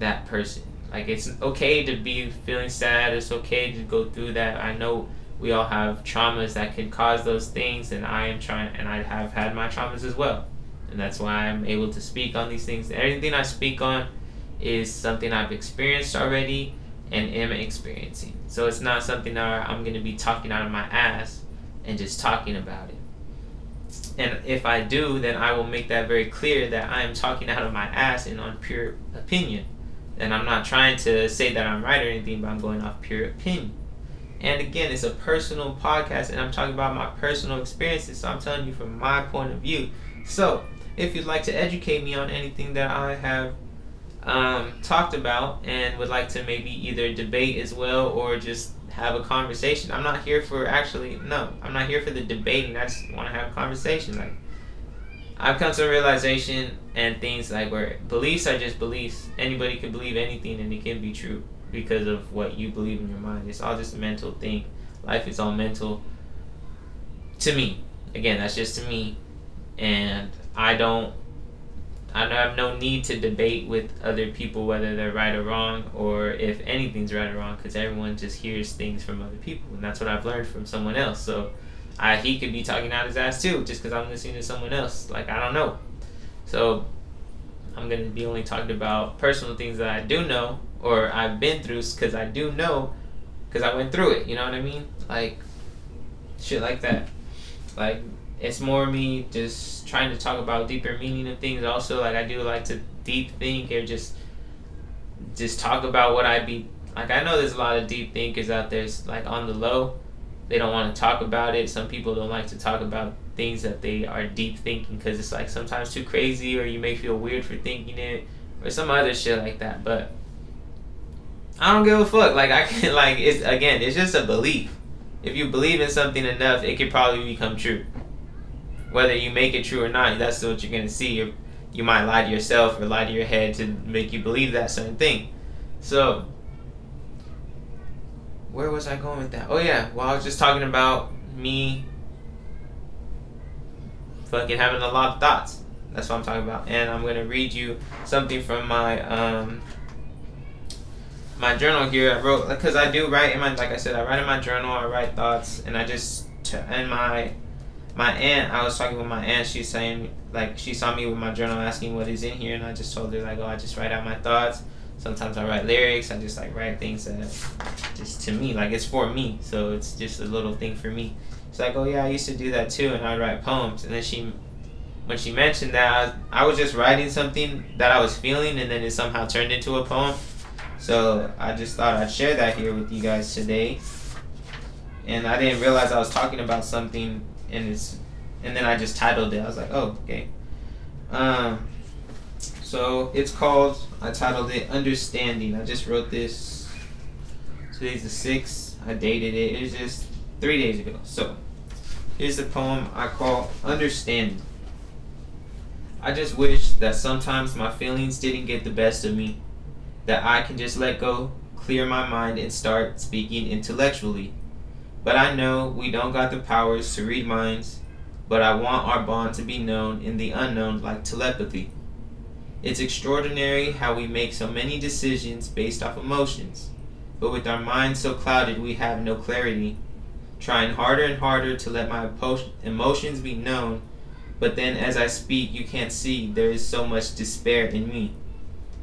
that person. Like, it's okay to be feeling sad. It's okay to go through that. I know we all have traumas that can cause those things, and I am trying, and I have had my traumas as well. And that's why I'm able to speak on these things. Everything I speak on is something I've experienced already and am experiencing. So it's not something that I'm going to be talking out of my ass and just talking about it. And if I do, then I will make that very clear that I am talking out of my ass and on pure opinion. And I'm not trying to say that I'm right or anything, but I'm going off pure opinion. And again, it's a personal podcast, and I'm talking about my personal experiences, so I'm telling you from my point of view. So if you'd like to educate me on anything that I have um, talked about and would like to maybe either debate as well or just have a conversation. I'm not here for actually, no, I'm not here for the debating. I just want to have a conversation. Like, I've come to a realization and things like where beliefs are just beliefs. Anybody can believe anything and it can be true because of what you believe in your mind. It's all just a mental thing. Life is all mental to me. Again, that's just to me. And I don't, I have no need to debate with other people whether they're right or wrong or if anything's right or wrong, because everyone just hears things from other people. And that's what I've learned from someone else. So I, he could be talking out his ass too, just because I'm listening to someone else. Like, I don't know. So I'm going to be only talking about personal things that I do know or I've been through, because I do know, because I went through it. You know what I mean? Like, shit like that. Like, it's more me just trying to talk about deeper meaning of things. Also, like, I do like to deep think or just just talk about what I be like. I know there's a lot of deep thinkers out there, like, on the low. They don't want to talk about it. Some people don't like to talk about things that they are deep thinking because it's like sometimes too crazy or you may feel weird for thinking it or some other shit like that. But I don't give a fuck. Like, I can, like, it's, again, it's just a belief. If you believe in something enough, it could probably become true. Whether you make it true or not, that's what you're going to see. You're, you might lie to yourself or lie to your head to make you believe that certain thing. So, where was I going with that? Oh, yeah. Well, I was just talking about me fucking having a lot of thoughts. That's what I'm talking about. And I'm going to read you something from my... um. my journal here. I wrote, because I do write in my, like I said, I write in my journal, I write thoughts, and I just, and my, my aunt, I was talking with my aunt, she's saying, like, she saw me with my journal asking what is in here, and I just told her, like, oh, I just write out my thoughts, sometimes I write lyrics, I just, like, write things that, just to me, like, it's for me, so it's just a little thing for me. It's like, oh, yeah, I used to do that, too, and I'd write poems, and then she, when she mentioned that, I, I was just writing something that I was feeling, and then it somehow turned into a poem. So I just thought I'd share that here with you guys today. And I didn't realize I was talking about something, and it's, and then I just titled it. I was like, oh, okay. Um, so it's called, I titled it Understanding. I just wrote this, today's the sixth. I dated it. It was just three days ago. So here's the poem I call Understanding. I just wish that sometimes my feelings didn't get the best of me, that I can just let go, clear my mind, and start speaking intellectually. But I know we don't got the powers to read minds, but I want our bond to be known in the unknown like telepathy. It's extraordinary how we make so many decisions based off emotions, but with our minds so clouded we have no clarity. Trying harder and harder to let my emotions be known, but then as I speak you can't see there is so much despair in me.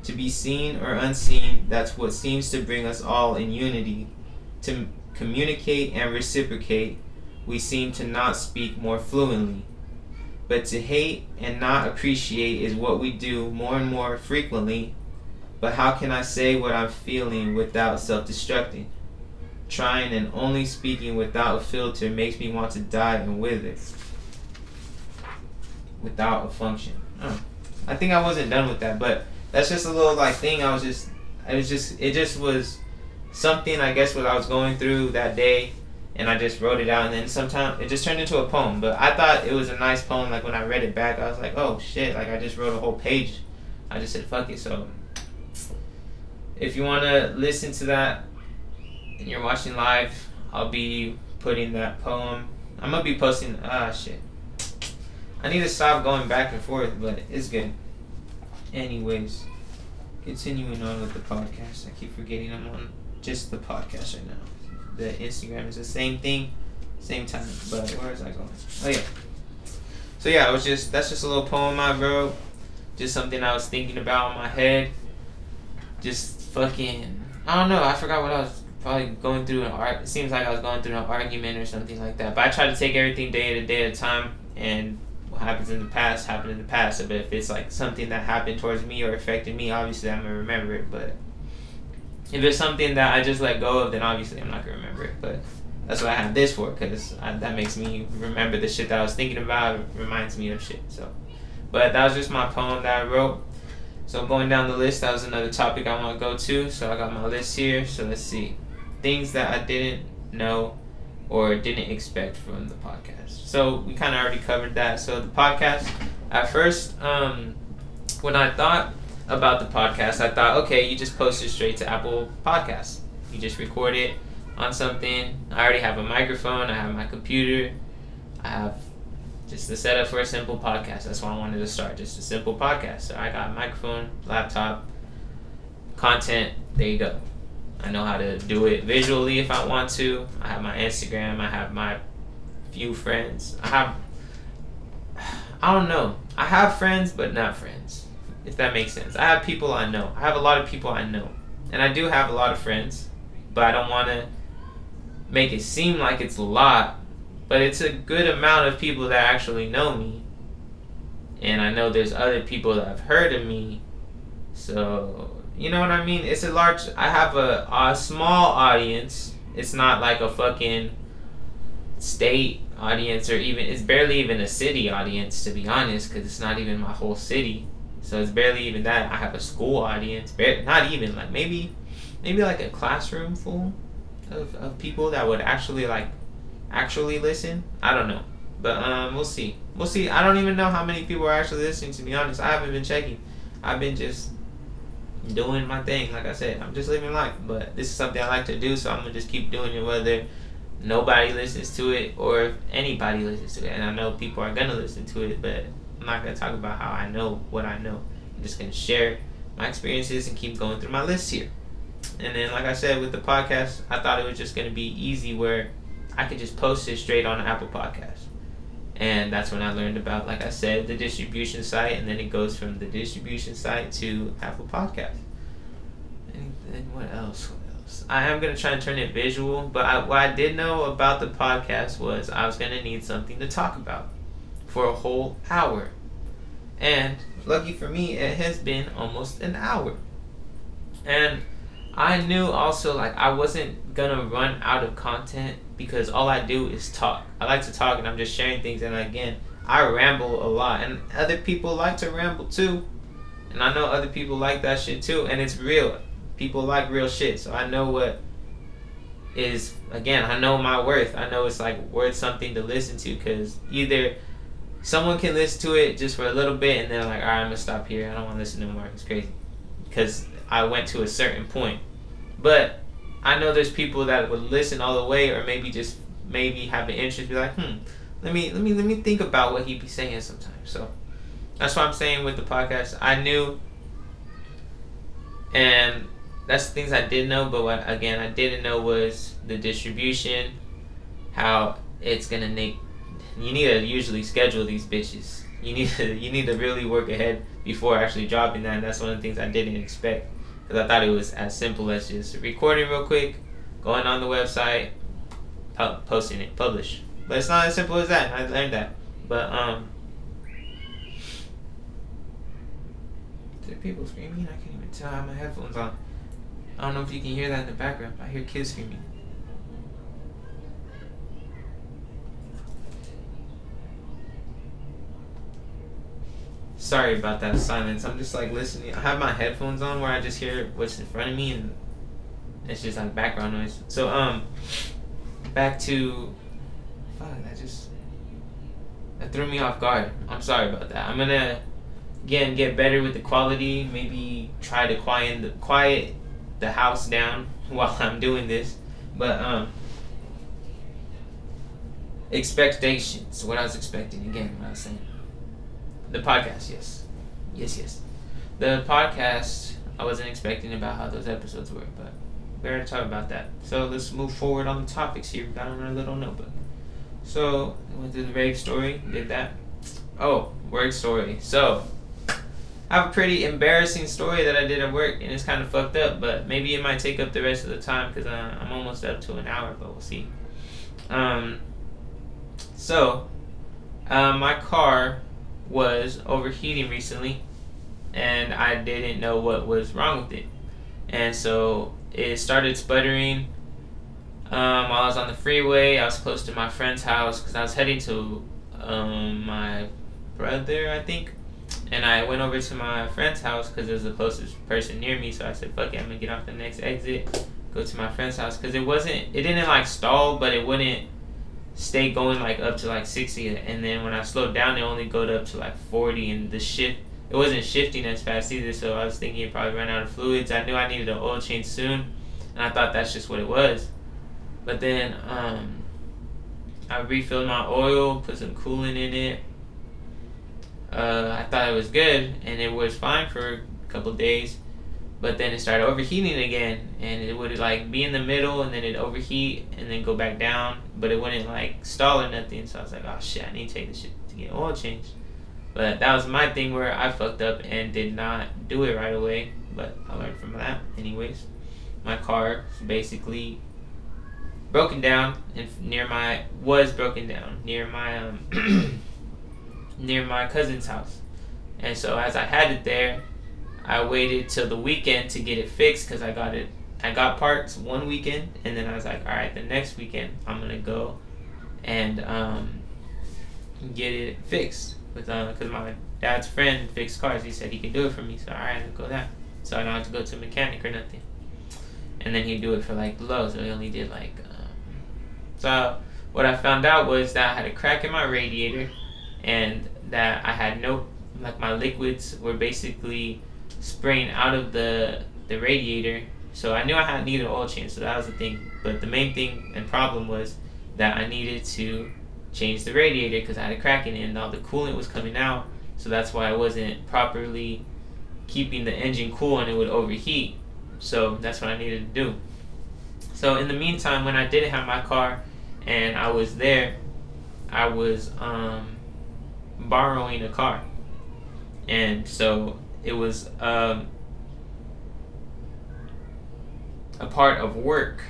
To be seen or unseen, that's what seems to bring us all in unity. To communicate and reciprocate, we seem to not speak more fluently. But to hate and not appreciate is what we do more and more frequently. But how can I say what I'm feeling without self-destructing? Trying and only speaking without a filter makes me want to die and wither. Without a function. Oh, I think I wasn't done with that, but... that's just a little, like, thing I was just, I was just, it just was something, I guess, what I was going through that day, and I just wrote it out, and then sometimes it just turned into a poem, but I thought it was a nice poem. Like, when I read it back, I was like, oh, shit, like, I just wrote a whole page. I just said, fuck it. So, if you want to listen to that, and you're watching live, I'll be putting that poem, I'm going to be posting, ah, shit, I need to stop going back and forth, but it's good. Anyways, continuing on with the podcast. I keep forgetting I'm on just the podcast right now. The Instagram is the same thing, same time. But where is I going? Oh, yeah. So, yeah, I was just, that's just a little poem I wrote. Just something I was thinking about in my head. Just fucking, I don't know. I forgot what I was probably going through. An ar- it seems like I was going through an argument or something like that. But I try to take everything day to day at a time, and what happens in the past happened in the past. But if it's like something that happened towards me or affected me, obviously I'm gonna remember it. But if it's something that I just let go of, then obviously I'm not gonna remember it. But that's what I have this for, because that makes me remember the shit that I was thinking about. It reminds me of shit. So But that was just my poem that I wrote. So going down the list, that was another topic I want to go to. So I got my list here. So let's see. Things that I didn't know or didn't expect from the podcast. So we kind of already covered that. So the podcast, at first, um, when I thought about the podcast, I thought, okay, you just post it straight to Apple Podcasts. You just record it on something. I already have a microphone. I have my computer. I have just the setup for a simple podcast. That's why I wanted to start, just a simple podcast. So I got a microphone, laptop, content. There you go. I know how to do it visually if I want to. I have my Instagram. I have my few friends. I have, I don't know. I have friends, but not friends, if that makes sense. I have people I know. I have a lot of people I know. And I do have a lot of friends, but I don't want to make it seem like it's a lot. But it's a good amount of people that actually know me. And I know there's other people that have heard of me. So, you know what I mean? It's a large... I have a, a small audience. It's not like a fucking state audience or even... It's barely even a city audience, to be honest, because it's not even my whole city. So it's barely even that. I have a school audience. Barely, not even, like, maybe... Maybe, like, a classroom full of, of people that would actually, like... actually listen. I don't know, but um we'll see we'll see I don't even know how many people are actually listening, to be honest. I haven't been checking. I've been just doing my thing. Like I said, I'm just living life, but this is something I like to do, so I'm gonna just keep doing it whether nobody listens to it or if anybody listens to it. And I know people are gonna listen to it, but I'm not gonna talk about how I know what I know. I'm just gonna share my experiences and keep going through my list here. And then, like I said, with the podcast, I thought it was just gonna be easy where I could just post it straight on Apple Podcasts. And that's when I learned about, like I said, the distribution site. And then it goes from the distribution site to Apple Podcasts. And then what else? What else? I am going to try and turn it visual. But I, what I did know about the podcast was I was going to need something to talk about for a whole hour. And lucky for me, it has been almost an hour. And I knew also, like, I wasn't going to run out of content, because all I do is talk. I like to talk, and I'm just sharing things. And again, I ramble a lot, and other people like to ramble too. And I know other people like that shit too, and it's real. People like real shit. So I know what is, again, I know my worth. I know it's like worth something to listen to, because either someone can listen to it just for a little bit and they're like, all right, I'm gonna stop here. I don't want to listen anymore. It's crazy, because I went to a certain point. But I know there's people that would listen all the way, or maybe just maybe have an interest, be like, hmm, let me let me let me think about what he be saying sometimes. So that's what I'm saying with the podcast. I knew, and that's the things I did know. But what, again, I didn't know was the distribution, how it's gonna make. You need to usually schedule these bitches. You need to you need to really work ahead before actually dropping that. And that's one of the things I didn't expect. Because I thought it was as simple as just recording real quick, going on the website, pu- posting it, publish. But it's not as simple as that. I learned that. But, um... there are people screaming? I can't even tell. I have my headphones on. I don't know if you can hear that in the background. I hear kids screaming. Sorry about that silence. I'm just like listening. I have my headphones on where I just hear what's in front of me, and it's just like background noise. So um, back to fuck. That just that threw me off guard. I'm sorry about that. I'm gonna again get better with the quality. Maybe try to quiet the quiet the house down while I'm doing this. But um, expectations. What I was expecting again. What I was saying. The podcast, yes. Yes, yes. The podcast, I wasn't expecting about how those episodes were, but we're going to talk about that. So let's move forward on the topics here. We got on our little notebook. So, I went through the Rave story, did that. Oh, work story. So, I have a pretty embarrassing story that I did at work, and it's kind of fucked up, but maybe it might take up the rest of the time because uh, I'm almost up to an hour, but we'll see. Um. So, uh, my car was overheating recently, and I didn't know what was wrong with it, and so it started sputtering um, while I was on the freeway. I was close to my friend's house because I was heading to um, my brother, I think, And I went over to my friend's house because it was the closest person near me. So I said, fuck it, I'm going to get off the next exit, go to my friend's house. Because it wasn't, it didn't like stall, but it wouldn't stay going like up to like sixty. And then when I slowed down, it only got up to like forty. And the shift, it wasn't shifting as fast either. So I was thinking it probably ran out of fluids. I knew I needed an oil change soon. And I thought that's just what it was. But then um, I refilled my oil, put some coolant in it. Uh, I thought it was good, and it was fine for a couple of days, but then it started overheating again, and it would like be in the middle, and then it overheat, and then go back down, but it wouldn't like stall or nothing. So I was like, oh shit, I need to take this shit to get oil changed. But that was my thing where I fucked up and did not do it right away, but I learned from that. Anyways, my car basically broken down and near my was broken down near my um. near my cousin's house. And so as I had it there, I waited till the weekend to get it fixed, because I got it I got parts one weekend, and then I was like, alright, the next weekend I'm gonna go and um, get it fixed with because uh, my dad's friend fixed cars. He said he could do it for me, so alright, I'll go that, so I don't have to go to a mechanic or nothing. And then he'd do it for like low, so he only did like um, so what I found out was that I had a crack in my radiator, and that I had no, like my liquids were basically spraying out of the the radiator. So I knew I had needed an oil change, so that was the thing. But the main thing and problem was that I needed to change the radiator because I had a crack in it and all the coolant was coming out. So that's why I wasn't properly keeping the engine cool and it would overheat. So that's what I needed to do. So in the meantime, when I did have my car and I was there, I was, um, borrowing a car. And so it was um, a part of work,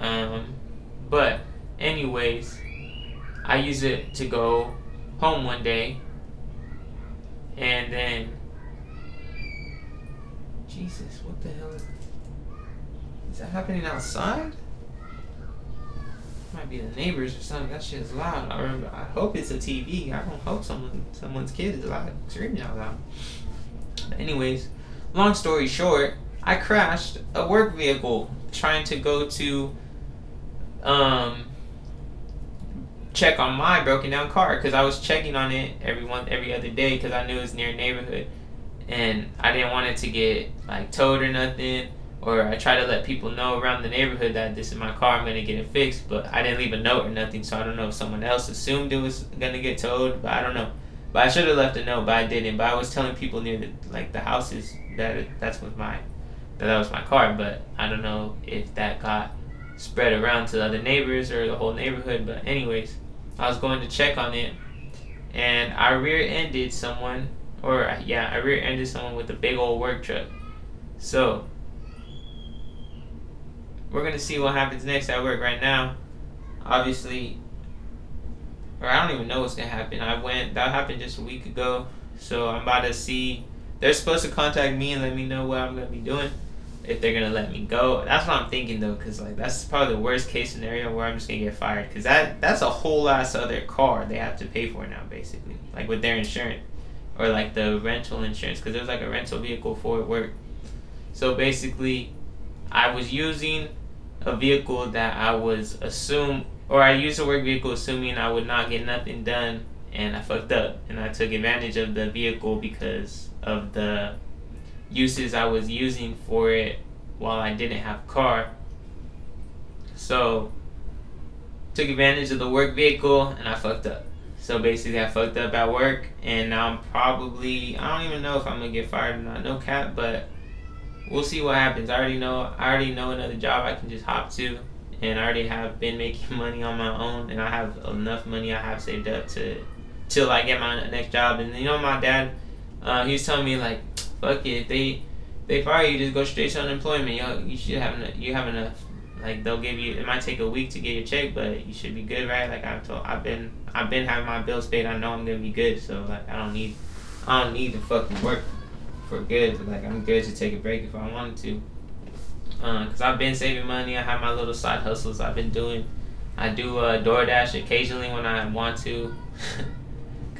um, but anyways, I used it to go home one day, and then Jesus, what the hell is, is that happening outside? Might be the neighbors or something. That shit is loud. I remember, I hope it's a T V. I don't hope someone someone's kid is loud screaming out loud. But anyways, long story short, I crashed a work vehicle trying to go to um check on my broken down car, because I was checking on it every one every other day because I knew it was near a neighborhood, and I didn't want it to get like towed or nothing. Or I try to let people know around the neighborhood that this is my car, I'm going to get it fixed. But I didn't leave a note or nothing, so I don't know if someone else assumed it was going to get towed, but I don't know. But I should have left a note, but I didn't. But I was telling people near the, like, the houses that it, that's with my, that, that was my car. But I don't know if that got spread around to the other neighbors or the whole neighborhood. But anyways, I was going to check on it, and I rear-ended someone, or yeah, I rear-ended someone with a big old work truck. So we're going to see what happens next at work right now. Obviously, or I don't even know what's going to happen. I went, that happened just a week ago. So I'm about to see, they're supposed to contact me and let me know what I'm going to be doing, if they're going to let me go. That's what I'm thinking though, because like that's probably the worst case scenario where I'm just going to get fired. Because that, that's a whole ass other car they have to pay for now, basically. Like with their insurance, or like the rental insurance, because there's like a rental vehicle for work. So basically, I was using a vehicle that I was assumed, or I used a work vehicle assuming I would not get nothing done, and I fucked up, and I took advantage of the vehicle because of the uses I was using for it while I didn't have a car. So took advantage of the work vehicle and I fucked up. So basically I fucked up at work, and now I'm probably, I don't even know if I'm gonna get fired or not, no cap, but we'll see what happens. I already know I already know another job I can just hop to, and I already have been making money on my own, and I have enough money I have saved up to till I get my next job. And you know, my dad, uh, he was telling me like, fuck it, if they they fire you, just go straight to unemployment. Yo, you should have enough, you have enough. Like they'll give you, it might take a week to get your check, but you should be good, right? Like I've told, I've been I've been having my bills paid. I know I'm gonna be good, so like I don't need I don't need to fucking work for good. Like I'm good to take a break if I wanted to, uh, cause I've been saving money. I have my little side hustles I've been doing. I do uh, DoorDash occasionally when I want to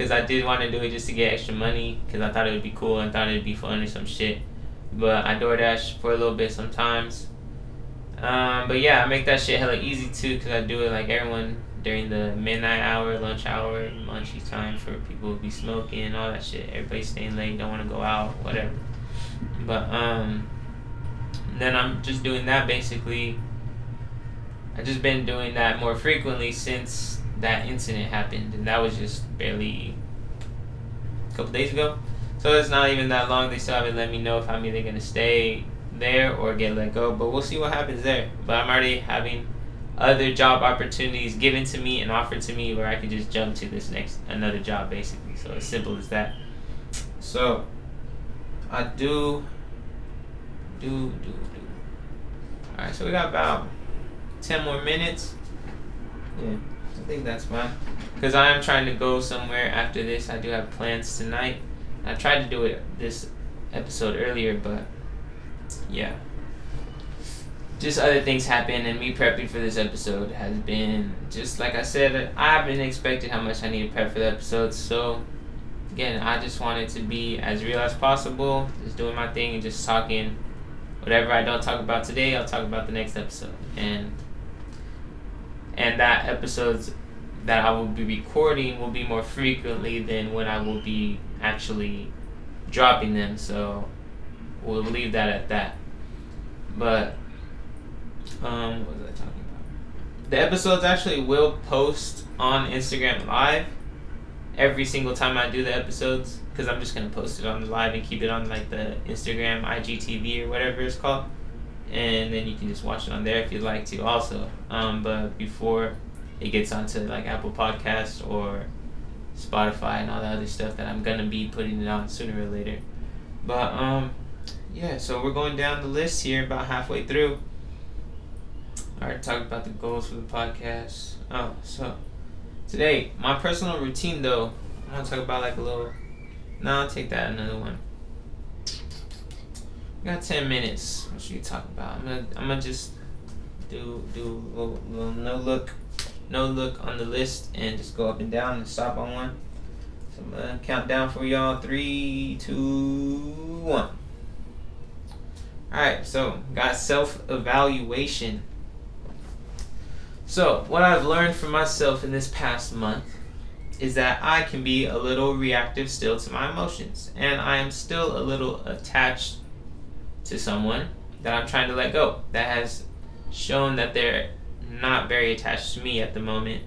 because I did want to do it just to get extra money, because I thought it would be cool and thought it would be fun or some shit. But I DoorDash for a little bit sometimes. Um, but yeah, I make that shit hella easy too, because I do it like everyone during the midnight hour, lunch hour, lunchy time for people to be smoking, all that shit. Everybody's staying late, don't want to go out, whatever. But um, then I'm just doing that basically. I've just been doing that more frequently since that incident happened, and that was just barely a couple days ago. So it's not even that long. They still haven't let me know if I'm either going to stay there or get let go, but we'll see what happens there. But I'm already having other job opportunities given to me and offered to me where I can just jump to this next another job basically. So as simple as that. So I do do do do. All right, so we got about ten more minutes. Yeah, I think that's fine, because I am trying to go somewhere after this. I do have plans tonight. I tried to do it this episode earlier, but yeah, just other things happen, and me prepping for this episode has been, just like I said, I haven't expected how much I need to prep for the episode. So again, I just wanted to be as real as possible, just doing my thing and just talking. Whatever I don't talk about today, I'll talk about the next episode. And and that episodes that I will be recording will be more frequently than when I will be actually dropping them. So we'll leave that at that. But um, what was I talking about? The episodes actually will post on Instagram Live every single time I do the episodes, because I'm just going to post it on the live and keep it on like the Instagram I G T V or whatever it's called, and then you can just watch it on there if you'd like to also. Um, but before it gets onto like Apple Podcasts or Spotify and all that other stuff that I'm going to be putting it on sooner or later. But um, yeah, so we're going down the list here about halfway through. I already talked about the goals for the podcast. Oh, so today, my personal routine though, I want to talk about like a little... No, I'll take that another one. We got ten minutes. What should we talk about? I'm gonna I'm gonna just do do a little, little no look no look on the list and just go up and down and stop on one. So I'm gonna count down for y'all. Three, two, one. Alright, so got self-evaluation. So what I've learned from myself in this past month is that I can be a little reactive still to my emotions, and I am still a little attached to someone that I'm trying to let go, that has shown that they're not very attached to me at the moment,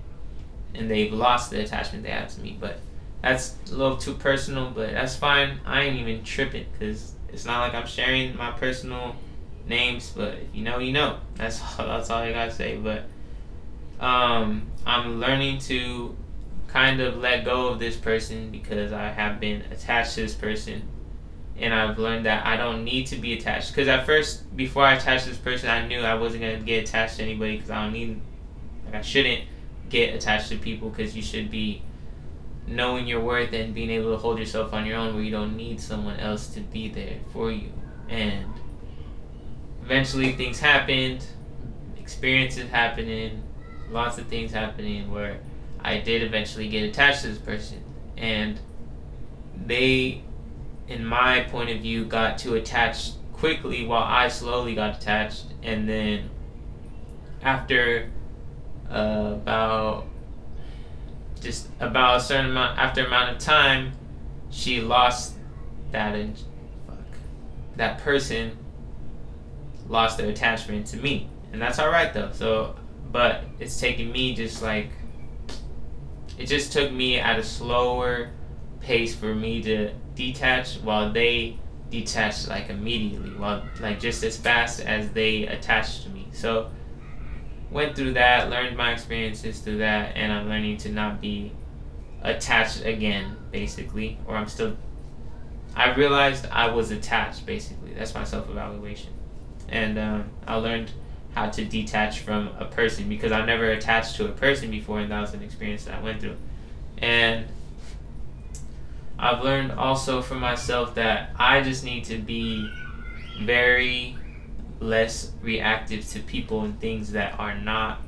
and they've lost the attachment they have to me. But that's a little too personal, but that's fine. I ain't even tripping, because it's not like I'm sharing my personal names, but if you know, you know. That's all, that's all I gotta say. But um, I'm learning to kind of let go of this person, because I have been attached to this person, and I've learned that I don't need to be attached. Because at first, before I attached to this person, I knew I wasn't going to get attached to anybody, because I don't need, like I shouldn't get attached to people, because you should be knowing your worth and being able to hold yourself on your own, where you don't need someone else to be there for you. And eventually things happened, experiences happening, lots of things happening where I did eventually get attached to this person, and they, in my point of view, got too attached quickly while I slowly got attached. And then after uh, about just about a certain amount after amount of time, she lost that and fuck that person lost their attachment to me, and that's all right though. So, but it's taking me just like. It just took me at a slower pace for me to detach, while they detached like immediately, while like just as fast as they attached to me. So went through that, learned my experiences through that, and I'm learning to not be attached again, basically. Or I'm still I realized I was attached, basically. That's my self-evaluation. And um, I learned how to detach from a person, because I've never attached to a person before, and that was an experience that I went through. And I've learned also for myself that I just need to be very less reactive to people and things that are not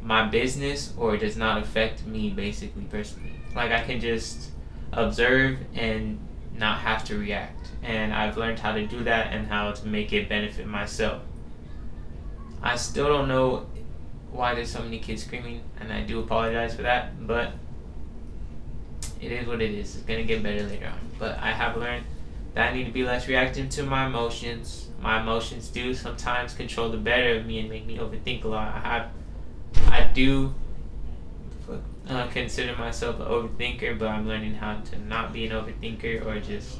my business or does not affect me, basically, personally. Like I can just observe and not have to react. And I've learned how to do that and how to make it benefit myself. I still don't know why there's so many kids screaming, and I do apologize for that, but it is what it is. It's going to get better later on. But I have learned that I need to be less reactive to my emotions. My emotions do sometimes control the better of me and make me overthink a lot. I have, I do uh, consider myself an overthinker, but I'm learning how to not be an overthinker or just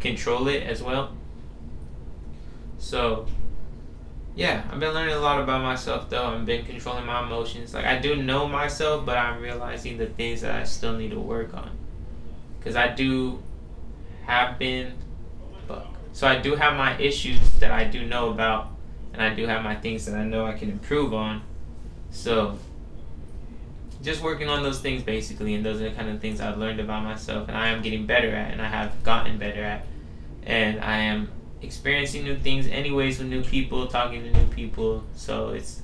control it as well. So, yeah, I've been learning a lot about myself, though. I've been controlling my emotions. Like, I do know myself, but I'm realizing the things that I still need to work on. Because I do have been... Fuck. So I do have my issues that I do know about, and I do have my things that I know I can improve on. So, just working on those things, basically, and those are the kind of things I've learned about myself, and I am getting better at, and I have gotten better at, and I am... experiencing new things anyways with new people, talking to new people. So it's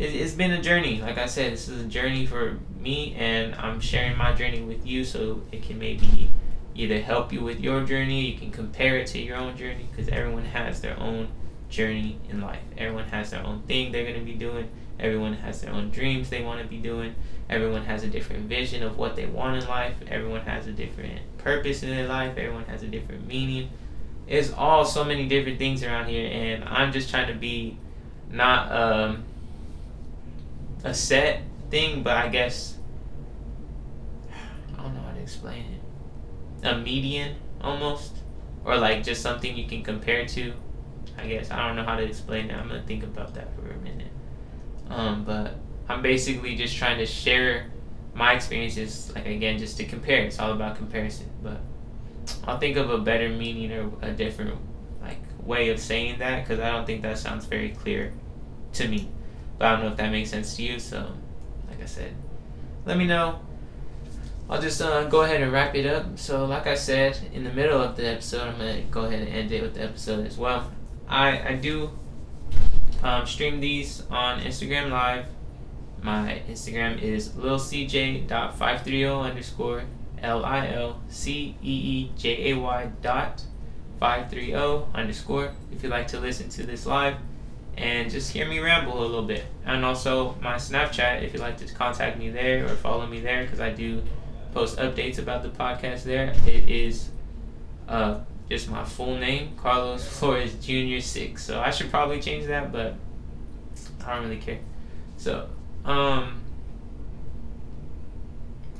it, it's been a journey. Like I said, this is a journey for me, and I'm sharing my journey with you so it can maybe either help you with your journey, you can compare it to your own journey, because everyone has their own journey in life. Everyone has their own thing they're going to be doing. Everyone has their own dreams they want to be doing. Everyone has a different vision of what they want in life. Everyone has a different purpose in their life. Everyone has a different meaning. It's all so many different things around here, and I'm just trying to be not um, a set thing, but I guess, I don't know how to explain it, a median almost, or like just something you can compare to, I guess. I don't know how to explain it. I'm going to think about that for a minute. Um, but I'm basically just trying to share my experiences, like again, just to compare. It's all about comparison, but I'll think of a better meaning or a different like way of saying that, because I don't think that sounds very clear to me. But I don't know if that makes sense to you. So, like I said, let me know. I'll just uh, go ahead and wrap it up. So, like I said, in the middle of the episode, I'm going to go ahead and end it with the episode as well. I, I do um, stream these on Instagram Live. My Instagram is Lil C J dot five thirty underscore L I L C E E J A Y dot five thirty underscore if you'd like to listen to this live and just hear me ramble a little bit. And also my Snapchat if you'd like to contact me there or follow me there, because I do post updates about the podcast there. It is uh, just my full name, Carlos Flores Junior six. So I should probably change that, but I don't really care. So, um,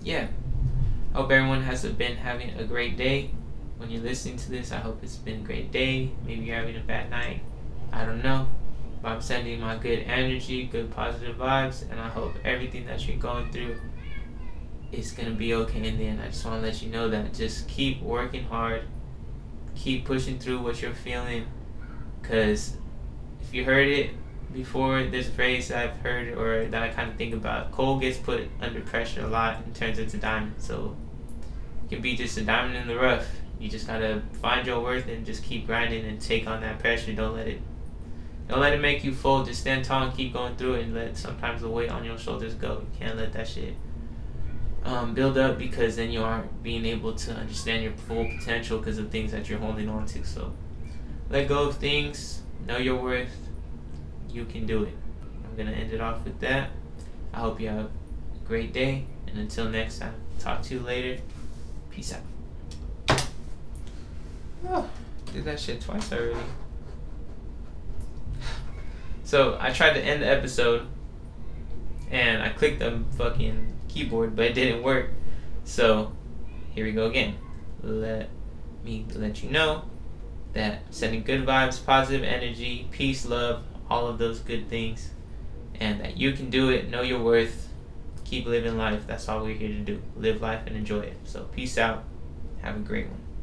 yeah. Hope everyone has been having a great day. When you're listening to this, I hope it's been a great day. Maybe you're having a bad night. I don't know. But I'm sending my good energy, good positive vibes, and I hope everything that you're going through is going to be okay in the end. I just want to let you know that. Just keep working hard. Keep pushing through what you're feeling. Because if you heard it before, this phrase that I've heard or that I kind of think about, coal gets put under pressure a lot and turns into diamond. So it can be just a diamond in the rough. You just gotta find your worth and just keep grinding and take on that pressure. Don't let it don't let it make you fold. Just stand tall and keep going through it, and let sometimes the weight on your shoulders go. You can't let that shit um, build up, because then you aren't being able to understand your full potential because of things that you're holding on to. So let go of things, know your worth. You can do it. I'm going to end it off with that. I hope you have a great day. And until next time, talk to you later. Peace out. Oh, did that shit twice already. So I tried to end the episode and I clicked the fucking keyboard, but it didn't work. So here we go again. Let me let you know that sending good vibes, positive energy, peace, love, all of those good things, and that you can do it. Know your worth. Keep living life. That's all we're here to do. Live life and enjoy it. So peace out. Have a great one.